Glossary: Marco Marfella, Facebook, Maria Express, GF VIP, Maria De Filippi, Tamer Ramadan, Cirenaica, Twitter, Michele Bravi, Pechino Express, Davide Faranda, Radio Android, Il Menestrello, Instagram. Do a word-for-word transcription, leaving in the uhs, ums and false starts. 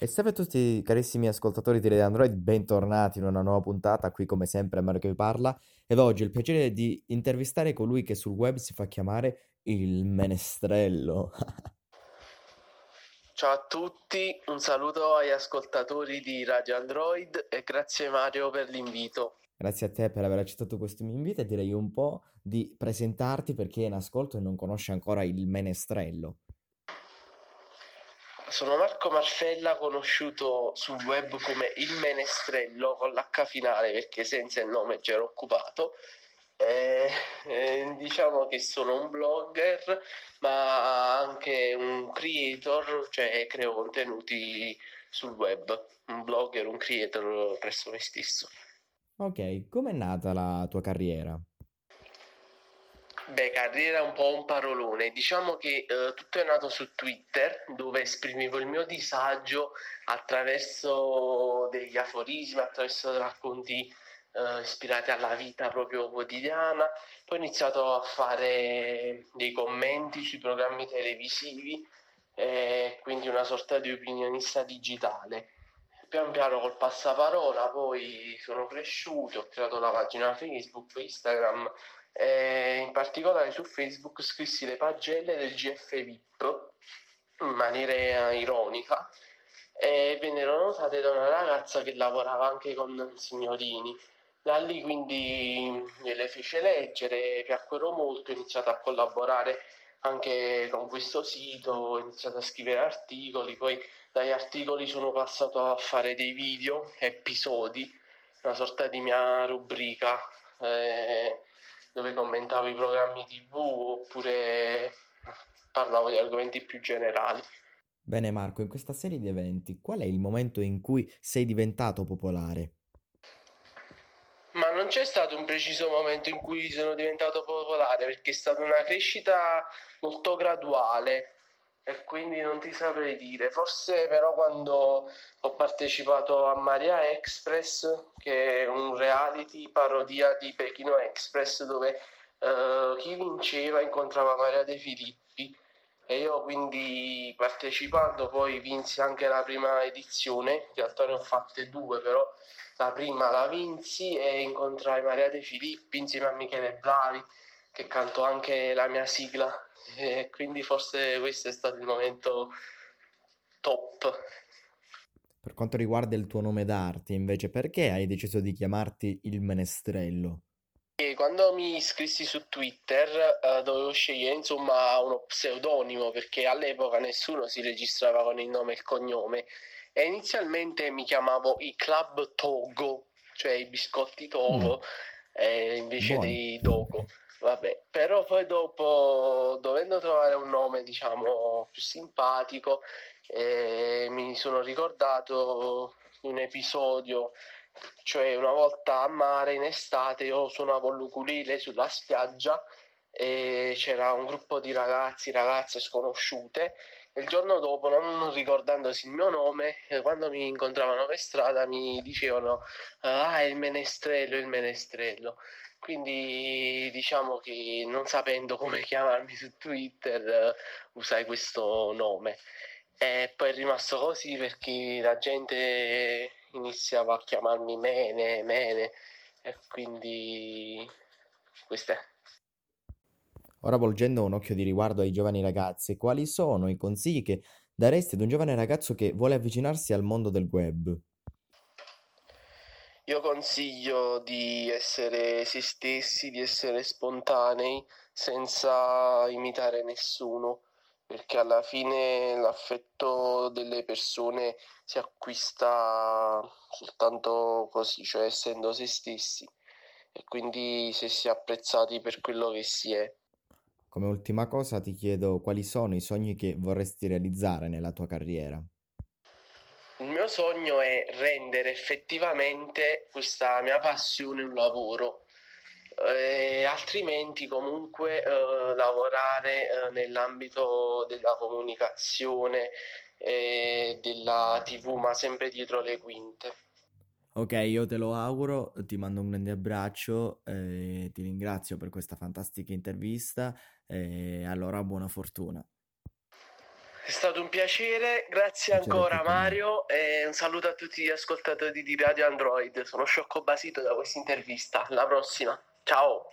E salve a tutti carissimi ascoltatori di Radio Android, bentornati in una nuova puntata, qui come sempre Marco vi parla e ho oggi il piacere di intervistare colui che sul web si fa chiamare Il Menestrello. Ciao a tutti, un saluto agli ascoltatori di Radio Android e grazie Mario per l'invito. Grazie a te per aver accettato questo mio invito e direi un po' di presentarti per chi è in ascolto e non conosce ancora Il Menestrello. Sono Marco Marfella, conosciuto sul web come Il Menestrello con l'H finale perché senza il nome c'ero occupato. Eh, eh, diciamo che sono un blogger ma anche un creator, cioè creo contenuti sul web, un blogger, un creator presso me stesso. Ok, com'è nata la tua carriera? Beh, carriera è un po' un parolone, diciamo che eh, tutto è nato su Twitter, dove esprimevo il mio disagio attraverso degli aforismi, attraverso racconti eh, ispirati alla vita proprio quotidiana. Poi ho iniziato a fare dei commenti sui programmi televisivi, eh, quindi una sorta di opinionista digitale. Pian piano col passaparola poi sono cresciuto, ho creato la pagina Facebook, Instagram. Eh, in particolare su Facebook scrissi le pagelle del G F V I P in maniera ironica e vennero notate da una ragazza che lavorava anche con signorini. Da lì quindi le fece leggere, piacquero molto, ho iniziato a collaborare anche con questo sito, ho iniziato a scrivere articoli, poi dagli articoli sono passato a fare dei video, episodi, una sorta di mia rubrica eh, dove commentavo i programmi tivù oppure parlavo di argomenti più generali. Bene Marco, in questa serie di eventi qual è il momento in cui sei diventato popolare? Ma non c'è stato un preciso momento in cui sono diventato popolare perché è stata una crescita molto graduale e quindi non ti saprei dire. Forse però quando ho partecipato a Maria Express, che è un reality parodia di Pechino Express, dove eh, chi vinceva incontrava Maria De Filippi e io quindi partecipando poi vinsi anche la prima edizione, in realtà ne ho fatte due però la prima la vinsi e incontrai Maria De Filippi insieme a Michele Bravi che cantò anche la mia sigla. E quindi forse questo è stato il momento top. Per quanto riguarda il tuo nome d'arte, invece, perché hai deciso di chiamarti Il Menestrello? E quando mi iscrissi su Twitter eh, dovevo scegliere insomma uno pseudonimo perché all'epoca nessuno si registrava con il nome e il cognome e inizialmente mi chiamavo i Club Togo, cioè i biscotti Togo, mm. eh, invece Buon. dei Dogo. Vabbè, però poi dopo, dovendo trovare un nome diciamo più simpatico, eh, mi sono ricordato un episodio, cioè una volta a mare in estate io suonavo l'ukulele sulla spiaggia e c'era un gruppo di ragazzi, ragazze sconosciute e il giorno dopo, non ricordandosi il mio nome, quando mi incontravano per strada mi dicevano «Ah, il menestrello, il menestrello». Quindi diciamo che non sapendo come chiamarmi su Twitter usai questo nome e poi è rimasto così perché la gente iniziava a chiamarmi Mene, Mene e quindi questo è. Ora volgendo un occhio di riguardo ai giovani ragazzi, quali sono i consigli che daresti ad un giovane ragazzo che vuole avvicinarsi al mondo del web? Io consiglio di essere se stessi, di essere spontanei, senza imitare nessuno, perché alla fine l'affetto delle persone si acquista soltanto così, cioè essendo se stessi, e quindi se si è apprezzati per quello che si è. Come ultima cosa ti chiedo quali sono i sogni che vorresti realizzare nella tua carriera? Il mio sogno è rendere effettivamente questa mia passione un lavoro, eh, altrimenti comunque eh, lavorare eh, nell'ambito della comunicazione e della tivù, ma sempre dietro le quinte. Ok, io te lo auguro, ti mando un grande abbraccio, eh, ti ringrazio per questa fantastica intervista e eh, allora buona fortuna. È stato un piacere, grazie ancora Mario e un saluto a tutti gli ascoltatori di Radio Android. Sono sciocco basito da questa intervista. Alla prossima, ciao.